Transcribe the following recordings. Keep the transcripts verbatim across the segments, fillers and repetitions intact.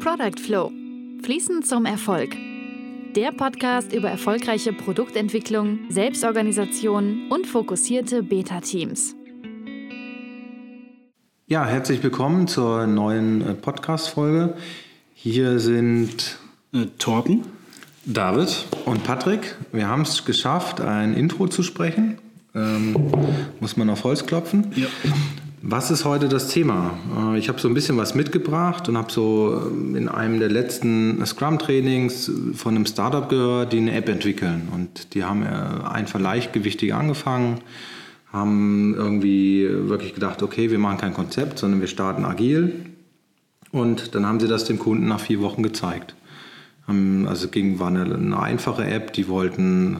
Product Flow – Fließend zum Erfolg. Der Podcast über erfolgreiche Produktentwicklung, Selbstorganisation und fokussierte Beta-Teams. Ja, herzlich willkommen zur neuen Podcast-Folge. Hier sind äh, Torben, David und Patrick. Wir haben es geschafft, ein Intro zu sprechen. Ähm, muss man auf Holz klopfen. Ja. Was ist heute das Thema? Ich habe so ein bisschen was mitgebracht und habe so in einem der letzten Scrum-Trainings von einem Startup gehört, die eine App entwickeln. Und die haben einfach leichtgewichtig angefangen, haben irgendwie wirklich gedacht, okay, wir machen kein Konzept, sondern wir starten agil. Und dann haben sie das dem Kunden nach vier Wochen gezeigt. Also ging war eine, eine einfache App, die wollten,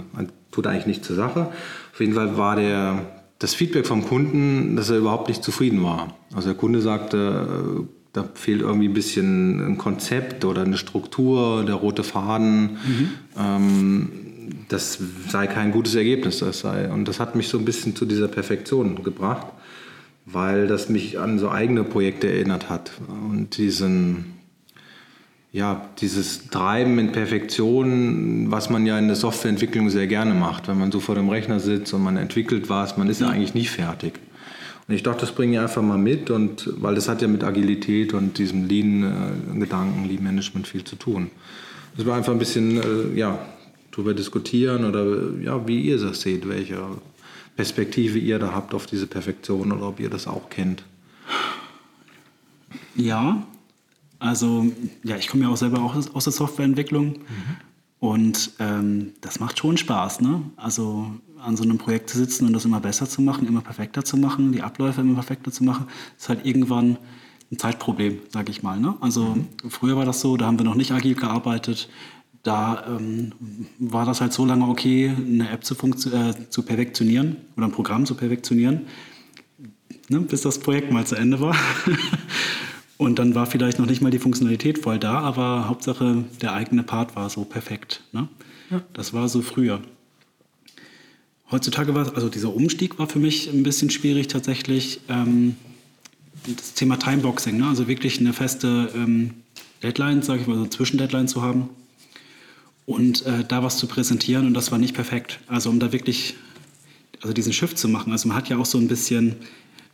tut eigentlich nichts zur Sache. Auf jeden Fall war der... das Feedback vom Kunden, dass er überhaupt nicht zufrieden war. Also der Kunde sagte, da fehlt irgendwie ein bisschen ein Konzept oder eine Struktur, der rote Faden. Mhm. Das sei kein gutes Ergebnis. Das sei. Und das hat mich so ein bisschen zu dieser Perfektion gebracht, weil das mich an so eigene Projekte erinnert hat. Und diesen, ja, dieses Treiben in Perfektion, was man ja in der Softwareentwicklung sehr gerne macht, wenn man so vor dem Rechner sitzt und man entwickelt was, man ist ja eigentlich nie fertig. Und ich dachte, das bringe ich einfach mal mit, und weil das hat ja mit Agilität und diesem Lean-Gedanken, Lean-Management viel zu tun. Das war einfach ein bisschen, ja, drüber diskutieren oder ja, wie ihr das seht, welche Perspektive ihr da habt auf diese Perfektion oder ob ihr das auch kennt. Ja. Also, ja, ich komme ja auch selber auch aus der Softwareentwicklung, mhm. und ähm, das macht schon Spaß, ne? Also an so einem Projekt zu sitzen und das immer besser zu machen, immer perfekter zu machen, die Abläufe immer perfekter zu machen, ist halt irgendwann ein Zeitproblem, sage ich mal, ne? Also mhm. früher war das so, da haben wir noch nicht agil gearbeitet, da ähm, war das halt so lange okay, eine App zu, funktio- äh, zu perfektionieren oder ein Programm zu perfektionieren, ne? Bis das Projekt mal zu Ende war. Und dann war vielleicht noch nicht mal die Funktionalität voll da, aber Hauptsache der eigene Part war so perfekt, ne? Ja. Das war so früher. Heutzutage war, also dieser Umstieg war für mich ein bisschen schwierig tatsächlich, ähm, das Thema Timeboxing, ne? Also wirklich eine feste ähm, Deadline, sage ich mal, so eine Zwischendeadline zu haben und äh, da was zu präsentieren, und das war nicht perfekt. Also um da wirklich, also diesen Shift zu machen, also man hat ja auch so ein bisschen,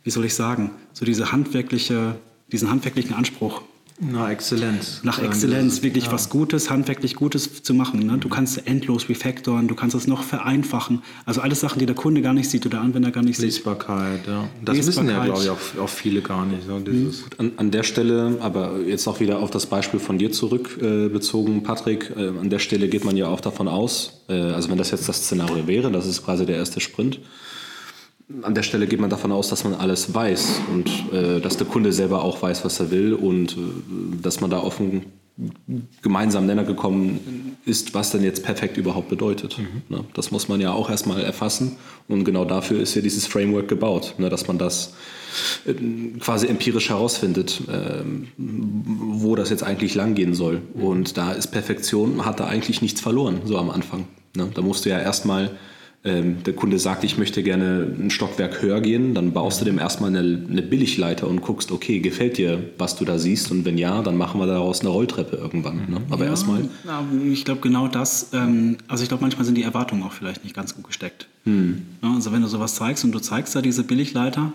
wie soll ich sagen, so diese handwerkliche... diesen handwerklichen Anspruch. Na, Exzellenz. Nach Exzellenz, wirklich ja. was Gutes, handwerklich Gutes zu machen, ne? Du kannst endlos refactoren, du kannst das noch vereinfachen. Also alles Sachen, die der Kunde gar nicht sieht oder der Anwender gar nicht sieht. Lesbarkeit, ja. Das wissen ja, glaube ich, auch, auch viele gar nicht. So dieses. An, an der Stelle, aber jetzt auch wieder auf das Beispiel von dir zurückbezogen, äh, Patrick, äh, an der Stelle geht man ja auch davon aus, äh, also wenn das jetzt das Szenario wäre, das ist quasi der erste Sprint, an der Stelle geht man davon aus, dass man alles weiß und äh, dass der Kunde selber auch weiß, was er will, und äh, dass man da auf einen gemeinsamen Nenner gekommen ist, was denn jetzt perfekt überhaupt bedeutet. Mhm. Ne? Das muss man ja auch erstmal erfassen, und genau dafür ist ja dieses Framework gebaut, ne? Dass man das äh, quasi empirisch herausfindet, äh, wo das jetzt eigentlich langgehen soll. Mhm. Und da ist Perfektion, hat da eigentlich nichts verloren, so am Anfang. Ne? Da musst du ja erstmal... Der Kunde sagt, ich möchte gerne ein Stockwerk höher gehen, dann baust du dem erstmal eine, eine Billigleiter und guckst, okay, gefällt dir, was du da siehst? Und wenn ja, dann machen wir daraus eine Rolltreppe irgendwann. Ne? Aber ja, erstmal. Ich glaube, genau das. Also, ich glaube, manchmal sind die Erwartungen auch vielleicht nicht ganz gut gesteckt. Hm. Also, wenn du sowas zeigst und du zeigst da diese Billigleiter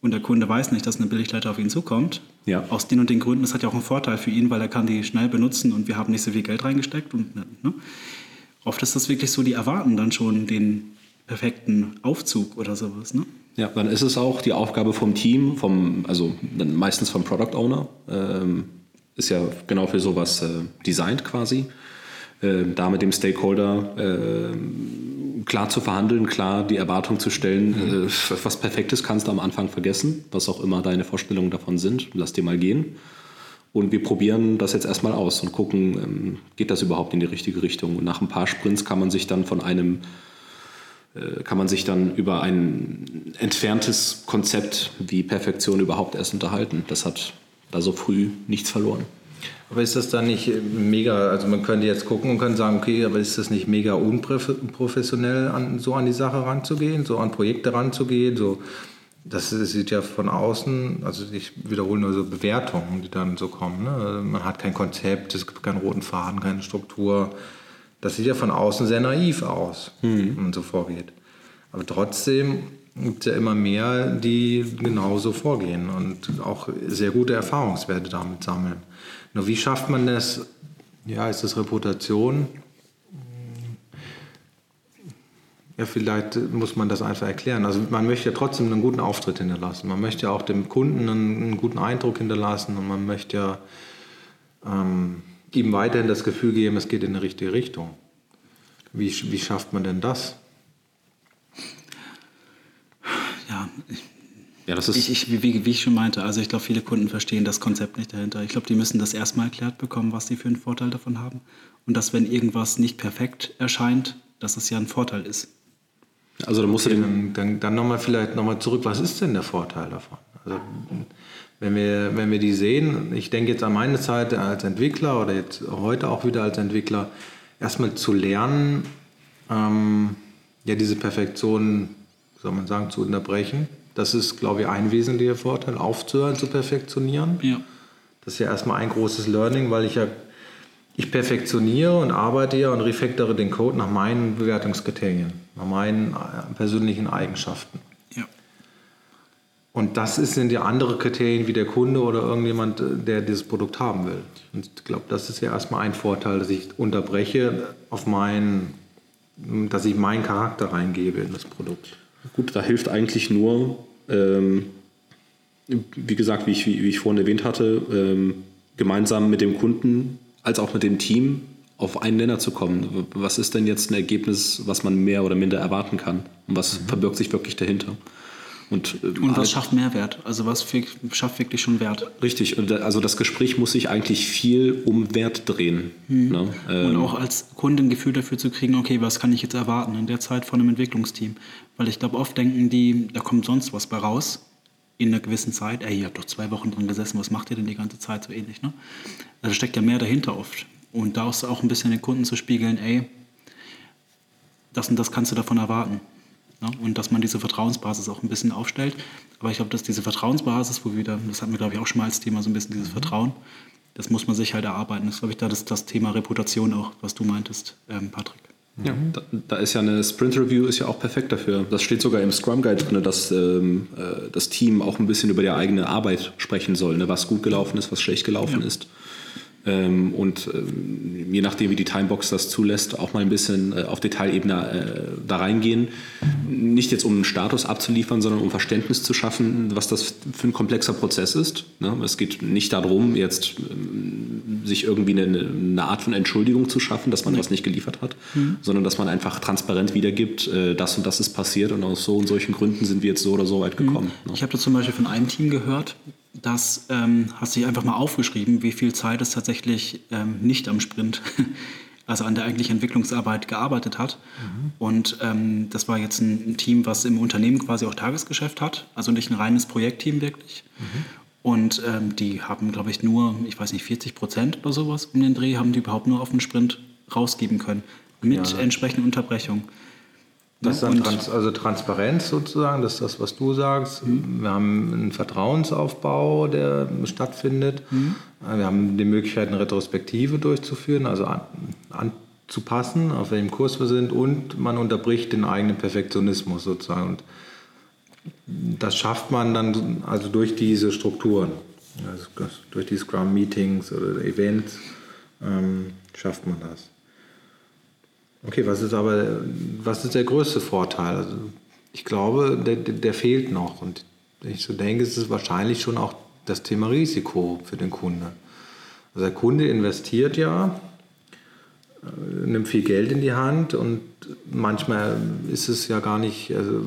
und der Kunde weiß nicht, dass eine Billigleiter auf ihn zukommt, ja. aus den und den Gründen, das hat ja auch einen Vorteil für ihn, weil er kann die schnell benutzen und wir haben nicht so viel Geld reingesteckt. Und, ne? Oft ist das wirklich so, die erwarten dann schon den perfekten Aufzug oder sowas, ne? Ja, dann ist es auch die Aufgabe vom Team, vom, also dann meistens vom Product Owner, ähm, ist ja genau für sowas äh, designed quasi, äh, da mit dem Stakeholder äh, klar zu verhandeln, klar die Erwartung zu stellen, mhm. äh, was Perfektes kannst du am Anfang vergessen, was auch immer deine Vorstellungen davon sind, lass dir mal gehen. Und wir probieren das jetzt erstmal aus und gucken, geht das überhaupt in die richtige Richtung? Und nach ein paar Sprints kann man sich dann von einem, kann man sich dann über ein entferntes Konzept wie Perfektion überhaupt erst unterhalten. Das hat da so früh nichts verloren. Aber ist das dann nicht mega, also man könnte jetzt gucken und kann sagen, okay, aber ist das nicht mega unprofessionell, an, so an die Sache ranzugehen, so an Projekte ranzugehen, so Das sieht ja von außen, also ich wiederhole nur so Bewertungen, die dann so kommen. Ne? Man hat kein Konzept, es gibt keinen roten Faden, keine Struktur. Das sieht ja von außen sehr naiv aus, mhm. wenn man so vorgeht. Aber trotzdem gibt es ja immer mehr, die genauso vorgehen und auch sehr gute Erfahrungswerte damit sammeln. Nur wie schafft man das? Ja, ist das Reputation? Ja, vielleicht muss man das einfach erklären. Also man möchte ja trotzdem einen guten Auftritt hinterlassen. Man möchte ja auch dem Kunden einen, einen guten Eindruck hinterlassen und man möchte ja ähm, ihm weiterhin das Gefühl geben, es geht in die richtige Richtung. Wie, wie schafft man denn das? Ja, ich, ja das ist ich, ich, wie, wie ich schon meinte, also ich glaube, viele Kunden verstehen das Konzept nicht dahinter. Ich glaube, die müssen das erstmal erklärt bekommen, was sie für einen Vorteil davon haben. Und dass, wenn irgendwas nicht perfekt erscheint, dass das ja ein Vorteil ist. Also da musst okay, du den dann, dann nochmal vielleicht nochmal zurück, was ist denn der Vorteil davon? Also wenn wir, wenn wir die sehen, ich denke jetzt an meine Zeit als Entwickler oder jetzt heute auch wieder als Entwickler, erstmal zu lernen, ähm, ja diese Perfektion, soll man sagen, zu unterbrechen. Das ist, glaube ich, ein wesentlicher Vorteil, aufzuhören zu perfektionieren. Ja. Das ist ja erstmal ein großes Learning, weil ich ja Ich perfektioniere und arbeite ja und refactere den Code nach meinen Bewertungskriterien, nach meinen persönlichen Eigenschaften. Ja. Und das sind ja andere Kriterien wie der Kunde oder irgendjemand, der dieses Produkt haben will. Und ich glaube, das ist ja erstmal ein Vorteil, dass ich unterbreche, auf meinen, dass ich meinen Charakter reingebe in das Produkt. Gut, da hilft eigentlich nur, ähm, wie gesagt, wie ich, wie ich vorhin erwähnt hatte, ähm, gemeinsam mit dem Kunden als auch mit dem Team auf einen Nenner zu kommen. Was ist denn jetzt ein Ergebnis, was man mehr oder minder erwarten kann? Und was mhm. verbirgt sich wirklich dahinter? Und, äh, und was schafft Mehrwert? Also was für, schafft wirklich schon Wert? Richtig, also das Gespräch muss sich eigentlich viel um Wert drehen. Mhm. Ne? Ähm, und auch als Kunde ein Gefühl dafür zu kriegen, okay, was kann ich jetzt erwarten in der Zeit von einem Entwicklungsteam? Weil ich glaube, oft denken die, da kommt sonst was bei raus. In einer gewissen Zeit, ey, ihr habt doch zwei Wochen drin gesessen, was macht ihr denn die ganze Zeit so ähnlich, ne? Also steckt ja mehr dahinter oft. Und da ist auch ein bisschen den Kunden zu spiegeln, ey, das und das kannst du davon erwarten. Ne? Und dass man diese Vertrauensbasis auch ein bisschen aufstellt. Aber ich glaube, dass diese Vertrauensbasis, wo wieder, das hatten wir, glaube ich, auch schon mal als Thema, so ein bisschen dieses Vertrauen, das muss man sich halt erarbeiten. Das ist, glaube ich, da das, das Thema Reputation auch, was du meintest, ähm, Patrick. Ja, da, da ist ja eine Sprint Review ist ja auch perfekt dafür. Das steht sogar im Scrum Guide drin, dass ähm, das Team auch ein bisschen über die eigene Arbeit sprechen soll, ne? Was gut gelaufen ist, was schlecht gelaufen ja. ist. Ähm, und ähm, je nachdem, wie die Timebox das zulässt, auch mal ein bisschen äh, auf Detailebene äh, da reingehen. Nicht jetzt, um einen Status abzuliefern, sondern um Verständnis zu schaffen, was das für ein komplexer Prozess ist. Ne? Es geht nicht darum, jetzt ähm, sich irgendwie eine, eine Art von Entschuldigung zu schaffen, dass man was nicht geliefert hat, mhm. sondern dass man einfach transparent wiedergibt, äh, das und das ist passiert und aus so und solchen Gründen sind wir jetzt so oder so weit gekommen. Mhm. Ne? Ich habe da zum Beispiel von einem Team gehört, das ähm, hast du dich einfach mal aufgeschrieben, wie viel Zeit es tatsächlich ähm, nicht am Sprint, also an der eigentlichen Entwicklungsarbeit gearbeitet hat. Mhm. Und ähm, das war jetzt ein Team, was im Unternehmen quasi auch Tagesgeschäft hat, also nicht ein reines Projektteam wirklich. Mhm. Und ähm, die haben, glaube ich, nur, ich weiß nicht, vierzig Prozent oder sowas um den Dreh, haben die überhaupt nur auf den Sprint rausgeben können, mit ja. entsprechenden Unterbrechungen. Das ist dann Trans- also Transparenz sozusagen, das ist das, was du sagst. Mhm. Wir haben einen Vertrauensaufbau, der stattfindet. Mhm. Wir haben die Möglichkeit, eine Retrospektive durchzuführen, also an, anzupassen, auf welchem Kurs wir sind. Und man unterbricht den eigenen Perfektionismus sozusagen. Und das schafft man dann also durch diese Strukturen, also durch die Scrum-Meetings oder Events, ähm, schafft man das. Okay, was ist aber, was ist der größte Vorteil? Also ich glaube, der, der fehlt noch. Und ich so denke, es ist wahrscheinlich schon auch das Thema Risiko für den Kunden. Also der Kunde investiert ja, nimmt viel Geld in die Hand und manchmal ist es ja gar nicht, also,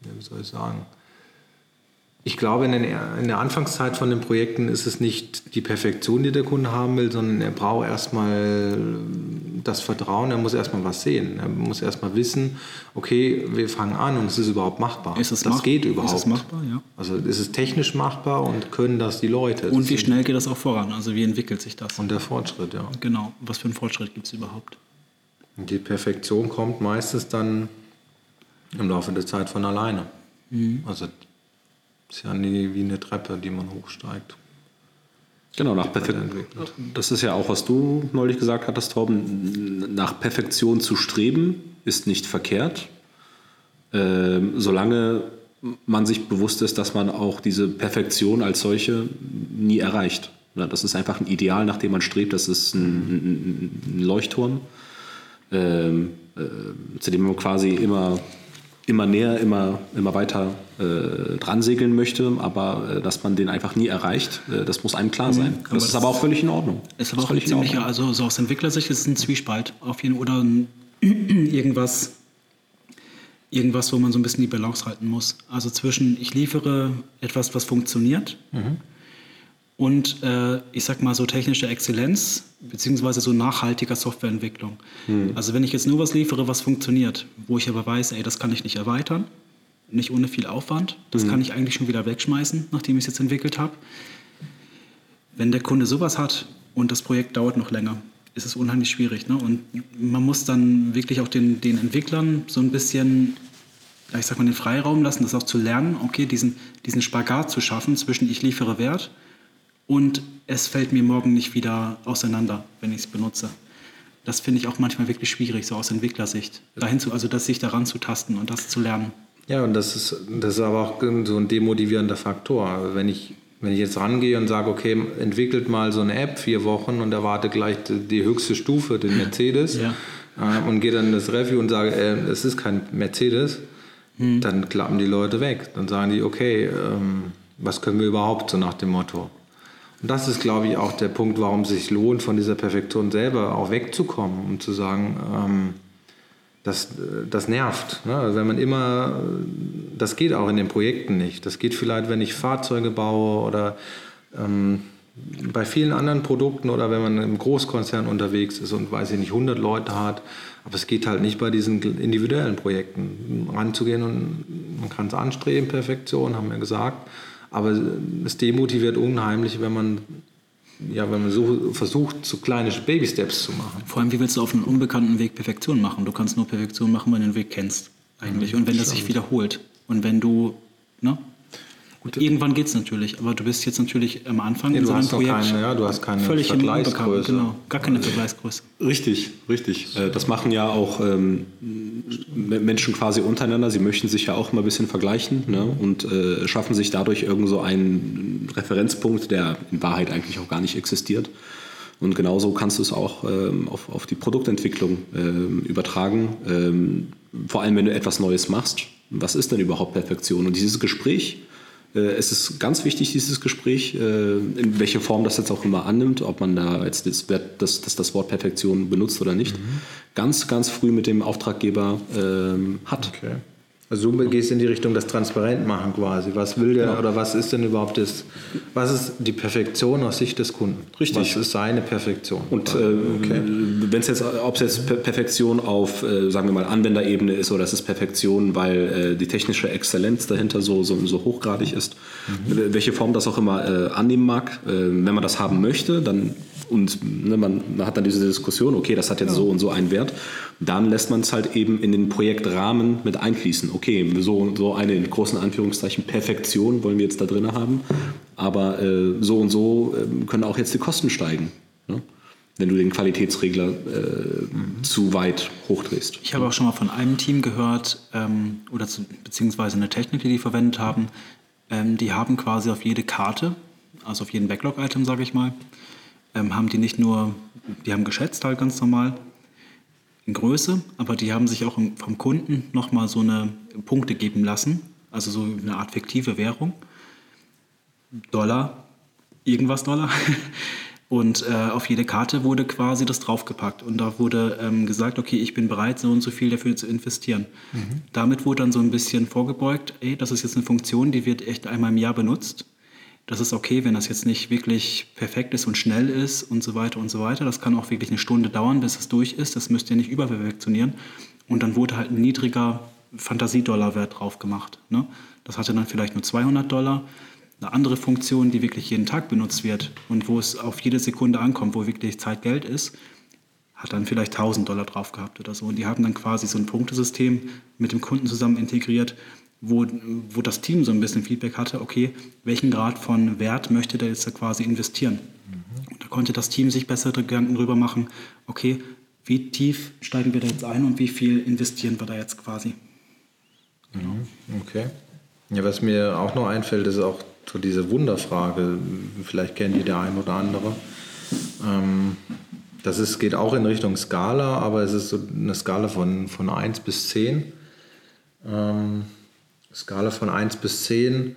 wie soll ich sagen, ich glaube, in, den, in der Anfangszeit von den Projekten ist es nicht die Perfektion, die der Kunde haben will, sondern er braucht erstmal das Vertrauen, er muss erstmal was sehen. Er muss erstmal wissen, okay, wir fangen an und es ist überhaupt machbar. Ist es das mach- geht überhaupt. Ist es machbar, ja. Also ist es technisch machbar und können das die Leute. Und wie schnell geht das auch voran? Also wie entwickelt sich das? Und der Fortschritt, ja. Genau. Was für einen Fortschritt gibt es überhaupt? Und die Perfektion kommt meistens dann im Laufe der Zeit von alleine. Mhm. Also Ist ja nie wie eine Treppe, die man hochsteigt. Genau, nach Perfektion. Das ist ja auch, was du neulich gesagt hattest, Torben. Nach Perfektion zu streben ist nicht verkehrt, ähm, solange man sich bewusst ist, dass man auch diese Perfektion als solche nie erreicht. Das ist einfach ein Ideal, nach dem man strebt. Das ist ein, ein Leuchtturm, ähm, äh, zu dem man quasi immer, immer näher, immer, immer weiter äh, dran segeln möchte, aber äh, dass man den einfach nie erreicht, äh, das muss einem klar sein. Mhm, das, das ist aber auch völlig in Ordnung. Ist aber das auch völlig ziemlich, in Ordnung. Also so aus Entwicklersicht ist es ein Zwiespalt auf jeden, oder ein, irgendwas, irgendwas, wo man so ein bisschen die Balance halten muss. Also zwischen, ich liefere etwas, was funktioniert, mhm. und äh, ich sag mal so technische Exzellenz, beziehungsweise so nachhaltiger Softwareentwicklung. Hm. Also wenn ich jetzt nur was liefere, was funktioniert, wo ich aber weiß, ey, das kann ich nicht erweitern, nicht ohne viel Aufwand, das hm. kann ich eigentlich schon wieder wegschmeißen, nachdem ich es jetzt entwickelt habe. Wenn der Kunde sowas hat und das Projekt dauert noch länger, ist es unheimlich schwierig. Ne? Und man muss dann wirklich auch den, den Entwicklern so ein bisschen, ich sag mal, den Freiraum lassen, das auch zu lernen, okay, diesen, diesen Spagat zu schaffen zwischen ich liefere Wert und es fällt mir morgen nicht wieder auseinander, wenn ich es benutze. Das finde ich auch manchmal wirklich schwierig, so aus Entwicklersicht. Dahin zu, also das sich daran zu tasten und das zu lernen. Ja, und das ist, das ist aber auch so ein demotivierender Faktor. Wenn ich, wenn ich jetzt rangehe und sage, okay, entwickelt mal so eine App vier Wochen und erwarte gleich die, die höchste Stufe, den Mercedes, ja. äh, und gehe dann in das Review und sage, äh, es ist kein Mercedes, hm. dann klappen die Leute weg. Dann sagen die, okay, ähm, was können wir überhaupt, so nach dem Motto. Und das ist, glaube ich, auch der Punkt, warum es sich lohnt, von dieser Perfektion selber auch wegzukommen, um zu sagen, ähm, das, das nervt. Ne? Wenn man immer, das geht auch in den Projekten nicht. Das geht vielleicht, wenn ich Fahrzeuge baue oder ähm, bei vielen anderen Produkten oder wenn man im Großkonzern unterwegs ist und, weiß ich nicht, hundert Leute hat. Aber es geht halt nicht bei diesen individuellen Projekten ranzugehen und man kann es anstreben, Perfektion, haben wir gesagt. Aber es demotiviert unheimlich, wenn man, ja, wenn man so versucht, so kleine Baby-Steps zu machen. Vor allem, wie willst du auf einem unbekannten Weg Perfektion machen? Du kannst nur Perfektion machen, wenn du den Weg kennst, eigentlich. Mhm, und wenn das sich wiederholt. Und wenn du, ne? Gut, irgendwann geht es natürlich, aber du bist jetzt natürlich am Anfang nee, in so einem Projekt. Keine, ja, du hast keine völlig Vergleichsgröße. Genau, gar keine Vergleichsgröße. Richtig, richtig. Das machen ja auch ähm, Menschen quasi untereinander. Sie möchten sich ja auch mal ein bisschen vergleichen, ne? Und äh, schaffen sich dadurch irgend so einen Referenzpunkt, der in Wahrheit eigentlich auch gar nicht existiert. Und genauso kannst du es auch ähm, auf, auf die Produktentwicklung ähm, übertragen. Ähm, vor allem, wenn du etwas Neues machst. Was ist denn überhaupt Perfektion? Und dieses Gespräch, es ist ganz wichtig, dieses Gespräch, in welche Form das jetzt auch immer annimmt, ob man da jetzt das, das, das Wort Perfektion benutzt oder nicht, mhm. ganz, ganz früh mit dem Auftraggeber ähm, hat. Okay. Also du gehst in die Richtung, das transparent machen quasi. Was will der, genau. oder was ist denn überhaupt das, was ist die Perfektion aus Sicht des Kunden? Richtig. Was ist seine Perfektion? Und äh, okay. wenn es jetzt, ob es jetzt Perfektion auf, äh, sagen wir mal, Anwenderebene ist oder es ist Perfektion, weil äh, die technische Exzellenz dahinter so, so, so hochgradig ist, mhm. welche Form das auch immer äh, annehmen mag, äh, wenn man das haben möchte, dann und ne, man hat dann diese Diskussion, okay, das hat jetzt ja. so und so einen Wert, dann lässt man es halt eben in den Projektrahmen mit einfließen. Okay, so, so eine in großen Anführungszeichen Perfektion wollen wir jetzt da drin haben, aber äh, so und so äh, können auch jetzt die Kosten steigen, ne? Wenn du den Qualitätsregler äh, mhm. zu weit hochdrehst. Ich habe auch schon mal von einem Team gehört, ähm, oder zu, beziehungsweise eine Technik, die die verwendet haben, ähm, die haben quasi auf jede Karte, also auf jeden Backlog-Item, sage ich mal, ähm, haben die nicht nur, die haben geschätzt halt ganz normal, in Größe, aber die haben sich auch vom Kunden nochmal so eine Punkte geben lassen, also so eine Art fiktive Währung, Dollar, irgendwas Dollar, und äh, auf jede Karte wurde quasi das draufgepackt und da wurde ähm, gesagt, okay, ich bin bereit, so und so viel dafür zu investieren. Mhm. Damit wurde dann so ein bisschen vorgebeugt, ey, das ist jetzt eine Funktion, die wird echt einmal im Jahr benutzt. Das ist okay, wenn das jetzt nicht wirklich perfekt ist und schnell ist und so weiter und so weiter. Das kann auch wirklich eine Stunde dauern, bis es durch ist. Das müsst ihr nicht überperfektionieren. Und dann wurde halt ein niedriger Fantasiedollarwert drauf gemacht, ne? Das hatte dann vielleicht nur zweihundert Dollar. Eine andere Funktion, die wirklich jeden Tag benutzt wird und wo es auf jede Sekunde ankommt, wo wirklich Zeit Geld ist, hat dann vielleicht tausend Dollar drauf gehabt oder so. Und die haben dann quasi so ein Punktesystem mit dem Kunden zusammen integriert, wo, wo das Team so ein bisschen Feedback hatte, okay, welchen Grad von Wert möchte der jetzt quasi investieren? Mhm. Da konnte das Team sich bessere Gedanken drüber machen, okay, wie tief steigen wir da jetzt ein und wie viel investieren wir da jetzt quasi? Genau. Okay. Ja, was mir auch noch einfällt, ist auch so diese Wunderfrage, vielleicht kennt ihr der ein oder andere. Ähm, das ist, geht auch in Richtung Skala, aber es ist so eine Skala von, von eins bis zehn. Ähm, Skala von eins bis zehn,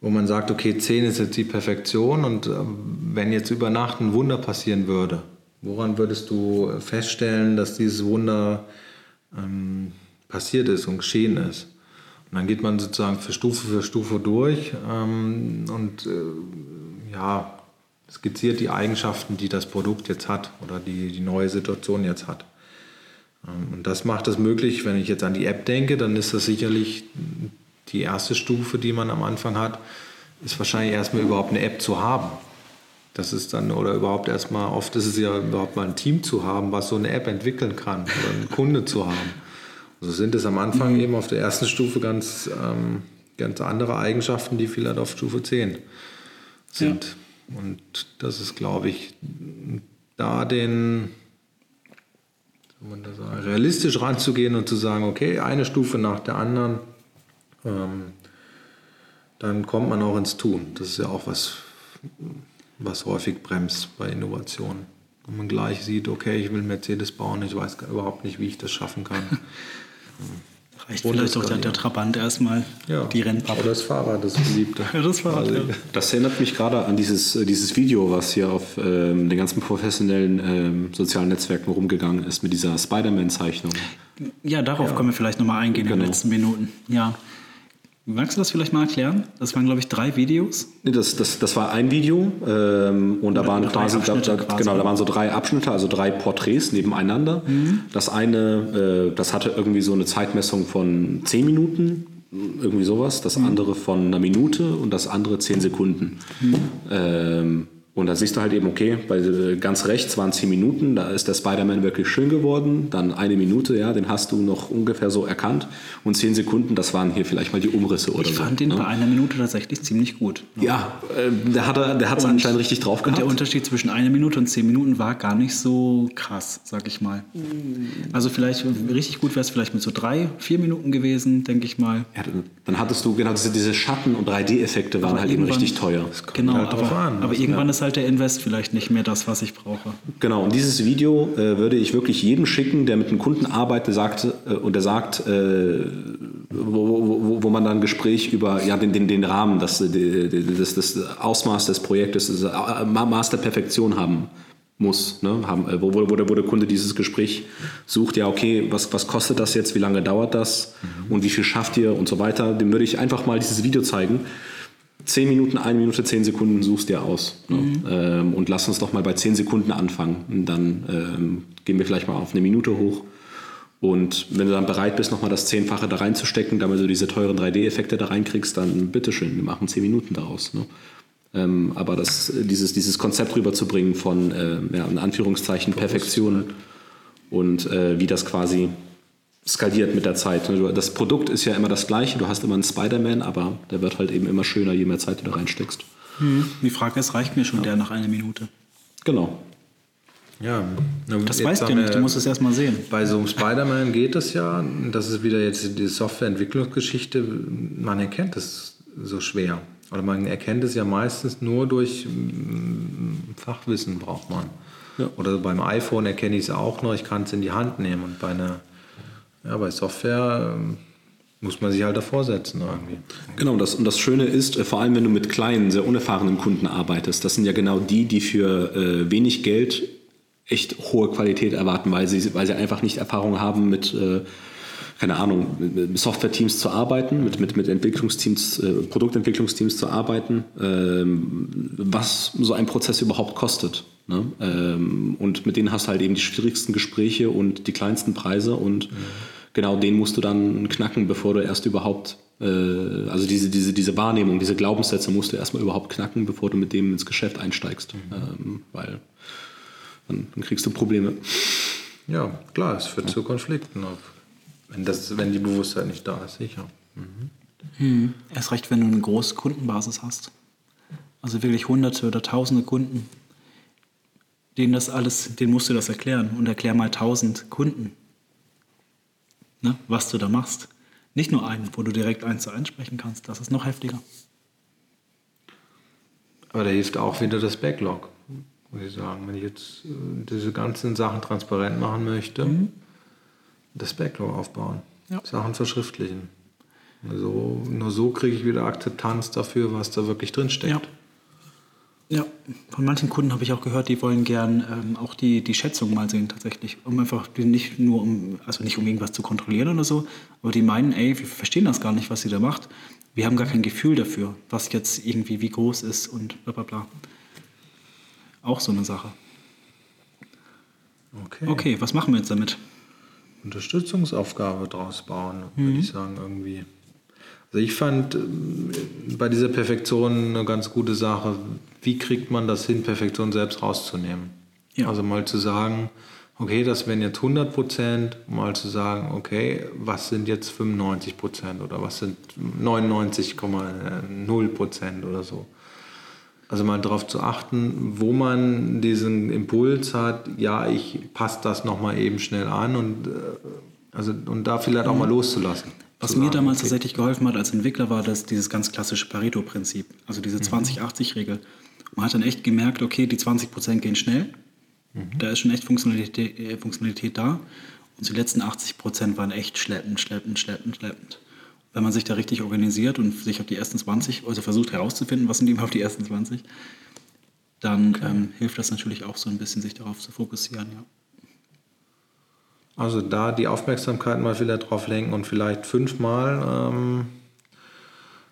wo man sagt, okay, zehn ist jetzt die Perfektion und wenn jetzt über Nacht ein Wunder passieren würde, woran würdest du feststellen, dass dieses Wunder ähm, passiert ist und geschehen ist? Und dann geht man sozusagen für Stufe für Stufe durch ähm, und äh, ja, skizziert die Eigenschaften, die das Produkt jetzt hat oder die, die neue Situation jetzt hat. Ähm, und das macht es möglich, wenn ich jetzt an die App denke, dann ist das sicherlich die erste Stufe, die man am Anfang hat, ist wahrscheinlich erstmal überhaupt eine App zu haben. Das ist dann, oder überhaupt erstmal, oft ist es ja überhaupt mal ein Team zu haben, was so eine App entwickeln kann oder einen Kunde zu haben. Also sind es am Anfang eben auf der ersten Stufe ganz, ähm, ganz andere Eigenschaften, die vielleicht auf Stufe zehn sind. Ja. Und das ist, glaube ich, da den soll man das sagen, realistisch ranzugehen und zu sagen, okay, eine Stufe nach der anderen, ähm, dann kommt man auch ins Tun. Das ist ja auch was, was häufig bremst bei Innovationen. Und man gleich sieht, okay, ich will Mercedes bauen, ich weiß überhaupt nicht, wie ich das schaffen kann. Reicht und vielleicht auch der, der Trabant erstmal, ja, die Rennpappe. Oder das Fahrrad, das Geliebte. Das Fahrrad, ja. Das erinnert mich gerade an dieses, dieses Video, was hier auf ähm, den ganzen professionellen ähm, sozialen Netzwerken rumgegangen ist, mit dieser Spider-Man-Zeichnung. Ja, darauf ja. können wir vielleicht nochmal eingehen, genau, in den letzten Minuten. Ja. Magst du das vielleicht mal erklären? Das waren, glaube ich, drei Videos. Nee, das, das, das war ein Video ähm, und da waren quasi, da, da, quasi. Genau, da waren so drei Abschnitte, also drei Porträts nebeneinander. Mhm. Das eine, äh, das hatte irgendwie so eine Zeitmessung von zehn Minuten, irgendwie sowas. Das mhm. andere von einer Minute und das andere zehn Sekunden. Mhm. Ähm, und da siehst du halt eben, okay, bei, ganz rechts waren zehn Minuten, da ist der Spider-Man wirklich schön geworden. Dann eine Minute, ja, den hast du noch ungefähr so erkannt. Und zehn Sekunden, das waren hier vielleicht mal die Umrisse oder so. Ich fand so, den ne? bei einer Minute tatsächlich ziemlich gut. Ne? Ja, äh, der hat es der anscheinend richtig drauf gehabt. Und der Unterschied zwischen einer Minute und zehn Minuten war gar nicht so krass, sag ich mal. Also vielleicht, richtig gut wäre es vielleicht mit so drei, vier Minuten gewesen, denke ich mal. Ja, dann hattest du, genau, diese Schatten- und drei D-Effekte waren aber halt eben richtig teuer. Das kommt genau, halt drauf aber, an. Aber also, irgendwann ja. ist halt der Invest vielleicht nicht mehr das, was ich brauche. Genau, und dieses Video äh, würde ich wirklich jedem schicken, der mit einem Kunden arbeitet, der sagt, äh, und der sagt, äh, wo, wo, wo man dann ein Gespräch über ja, den, den, den Rahmen, das, das, das Ausmaß des Projektes, das Maß der Perfektion haben muss, ne? haben, wo, wo, wo, der, wo der Kunde dieses Gespräch sucht, ja okay, was, was kostet das jetzt, wie lange dauert das mhm. und wie viel schafft ihr und so weiter, dem würde ich einfach mal dieses Video zeigen. Zehn Minuten, eine Minute, zehn Sekunden suchst dir aus. Ne? Mhm. Ähm, und lass uns doch mal bei zehn Sekunden anfangen. Und dann ähm, gehen wir vielleicht mal auf eine Minute hoch. Und wenn du dann bereit bist, nochmal das Zehnfache da reinzustecken, damit du diese teuren drei D-Effekte da reinkriegst, dann bitteschön, wir machen zehn Minuten daraus. Ne? Ähm, aber das, dieses, dieses Konzept rüberzubringen von, äh, ja, in Anführungszeichen, Perfektion und äh, wie das quasi skaliert mit der Zeit. Das Produkt ist ja immer das gleiche, du hast immer einen Spider-Man, aber der wird halt eben immer schöner, je mehr Zeit du da reinsteckst. Hm. Die Frage ist, reicht mir schon ja. der nach einer Minute? Genau. Ja. Das weißt du ja nicht, du musst es erstmal sehen. Bei so einem Spider-Man geht das ja, das ist wieder jetzt die Softwareentwicklungsgeschichte, man erkennt es so schwer. Oder man erkennt es ja meistens nur durch Fachwissen braucht man. Ja. Oder beim iPhone erkenne ich es auch noch, ich kann es in die Hand nehmen und bei einer Ja, bei Software ähm, muss man sich halt davor setzen irgendwie. Genau, das, und das Schöne ist, äh, vor allem wenn du mit kleinen, sehr unerfahrenen Kunden arbeitest, das sind ja genau die, die für äh, wenig Geld echt hohe Qualität erwarten, weil sie, weil sie einfach nicht Erfahrung haben mit, äh, keine Ahnung, mit Software-Teams zu arbeiten, mit, mit, mit Entwicklungsteams, äh, Produktentwicklungsteams zu arbeiten, ähm, was so ein Prozess überhaupt kostet. Ne? Ähm, und mit denen hast du halt eben die schwierigsten Gespräche und die kleinsten Preise und mhm. genau, den musst du dann knacken, bevor du erst überhaupt, äh, also diese, diese, diese Wahrnehmung, diese Glaubenssätze musst du erstmal überhaupt knacken, bevor du mit dem ins Geschäft einsteigst, mhm. ähm, weil dann, dann kriegst du Probleme. Ja, klar, es führt ja. zu Konflikten, wenn, das, wenn die Bewusstheit nicht da ist, sicher. Mhm. Hm. Erst recht, wenn du eine große Kundenbasis hast. Also wirklich Hunderte oder Tausende Kunden, denen das alles, denen musst du das erklären. Und erklär mal tausend Kunden, ne, was du da machst. Nicht nur einen, wo du direkt eins zu eins sprechen kannst. Das ist noch heftiger. Aber da hilft auch wieder das Backlog, muss ich sagen. Wenn ich jetzt diese ganzen Sachen transparent machen möchte, mhm. das Backlog aufbauen. Ja. Sachen verschriftlichen. Also, nur so kriege ich wieder Akzeptanz dafür, was da wirklich drinsteckt. Ja. Ja, von manchen Kunden habe ich auch gehört, die wollen gern ähm, auch die, die Schätzung mal sehen tatsächlich, um einfach nicht nur um, also nicht um irgendwas zu kontrollieren oder so, aber die meinen, ey, wir verstehen das gar nicht, was sie da macht. Wir haben gar kein Gefühl dafür, was jetzt irgendwie wie groß ist und bla bla bla. Auch so eine Sache. Okay. Okay, was machen wir jetzt damit? Unterstützungsaufgabe draus bauen, mhm. würde ich sagen, irgendwie. Also ich fand bei dieser Perfektion eine ganz gute Sache, wie kriegt man das hin, Perfektion selbst rauszunehmen? Ja. Also mal zu sagen, okay, das wären jetzt hundert Prozent, mal zu sagen, okay, was sind jetzt fünfundneunzig Prozent oder was sind neunundneunzig Komma null Prozent oder so. Also mal darauf zu achten, wo man diesen Impuls hat, ja, ich passe das nochmal eben schnell an und, also, und da vielleicht auch mal loszulassen. Was mir damals tatsächlich geholfen hat als Entwickler, war das dieses ganz klassische Pareto-Prinzip, also diese zwanzig achtzig Regel. Man hat dann echt gemerkt, okay, die zwanzig Prozent gehen schnell, mhm. da ist schon echt Funktionalität, äh, Funktionalität da und die letzten achtzig Prozent waren echt schleppend, schleppend, schleppend, schleppend. Wenn man sich da richtig organisiert und sich auf die ersten zwanzig, also versucht herauszufinden, was sind überhaupt die ersten zwanzig, dann okay. ähm, hilft das natürlich auch so ein bisschen, sich darauf zu fokussieren, ja. Also da die Aufmerksamkeit mal vielleicht drauf lenken und vielleicht fünfmal, ähm,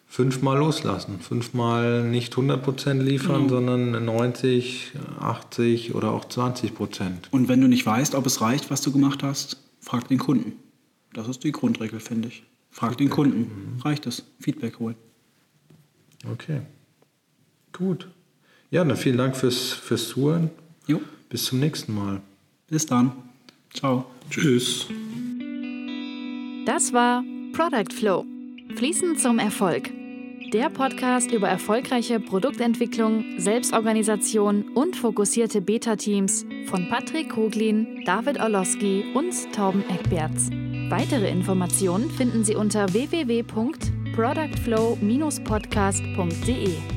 fünfmal loslassen. Fünfmal nicht hundert Prozent liefern, mhm. sondern neunzig, achtzig oder auch zwanzig Prozent. Und wenn du nicht weißt, ob es reicht, was du gemacht hast, frag den Kunden. Das ist die Grundregel, finde ich. Frag Feedback. Den Kunden. Mhm. Reicht es? Feedback holen. Okay. Gut. Ja, dann vielen Dank fürs, fürs Zuhören. Jo. Bis zum nächsten Mal. Bis dann. Ciao. Tschüss. Das war Product Flow. Fließend zum Erfolg. Der Podcast über erfolgreiche Produktentwicklung, Selbstorganisation und fokussierte Beta-Teams von Patrick Koglin, David Oloski und Torben Egberts. Weitere Informationen finden Sie unter w w w Punkt productflow Bindestrich podcast Punkt de.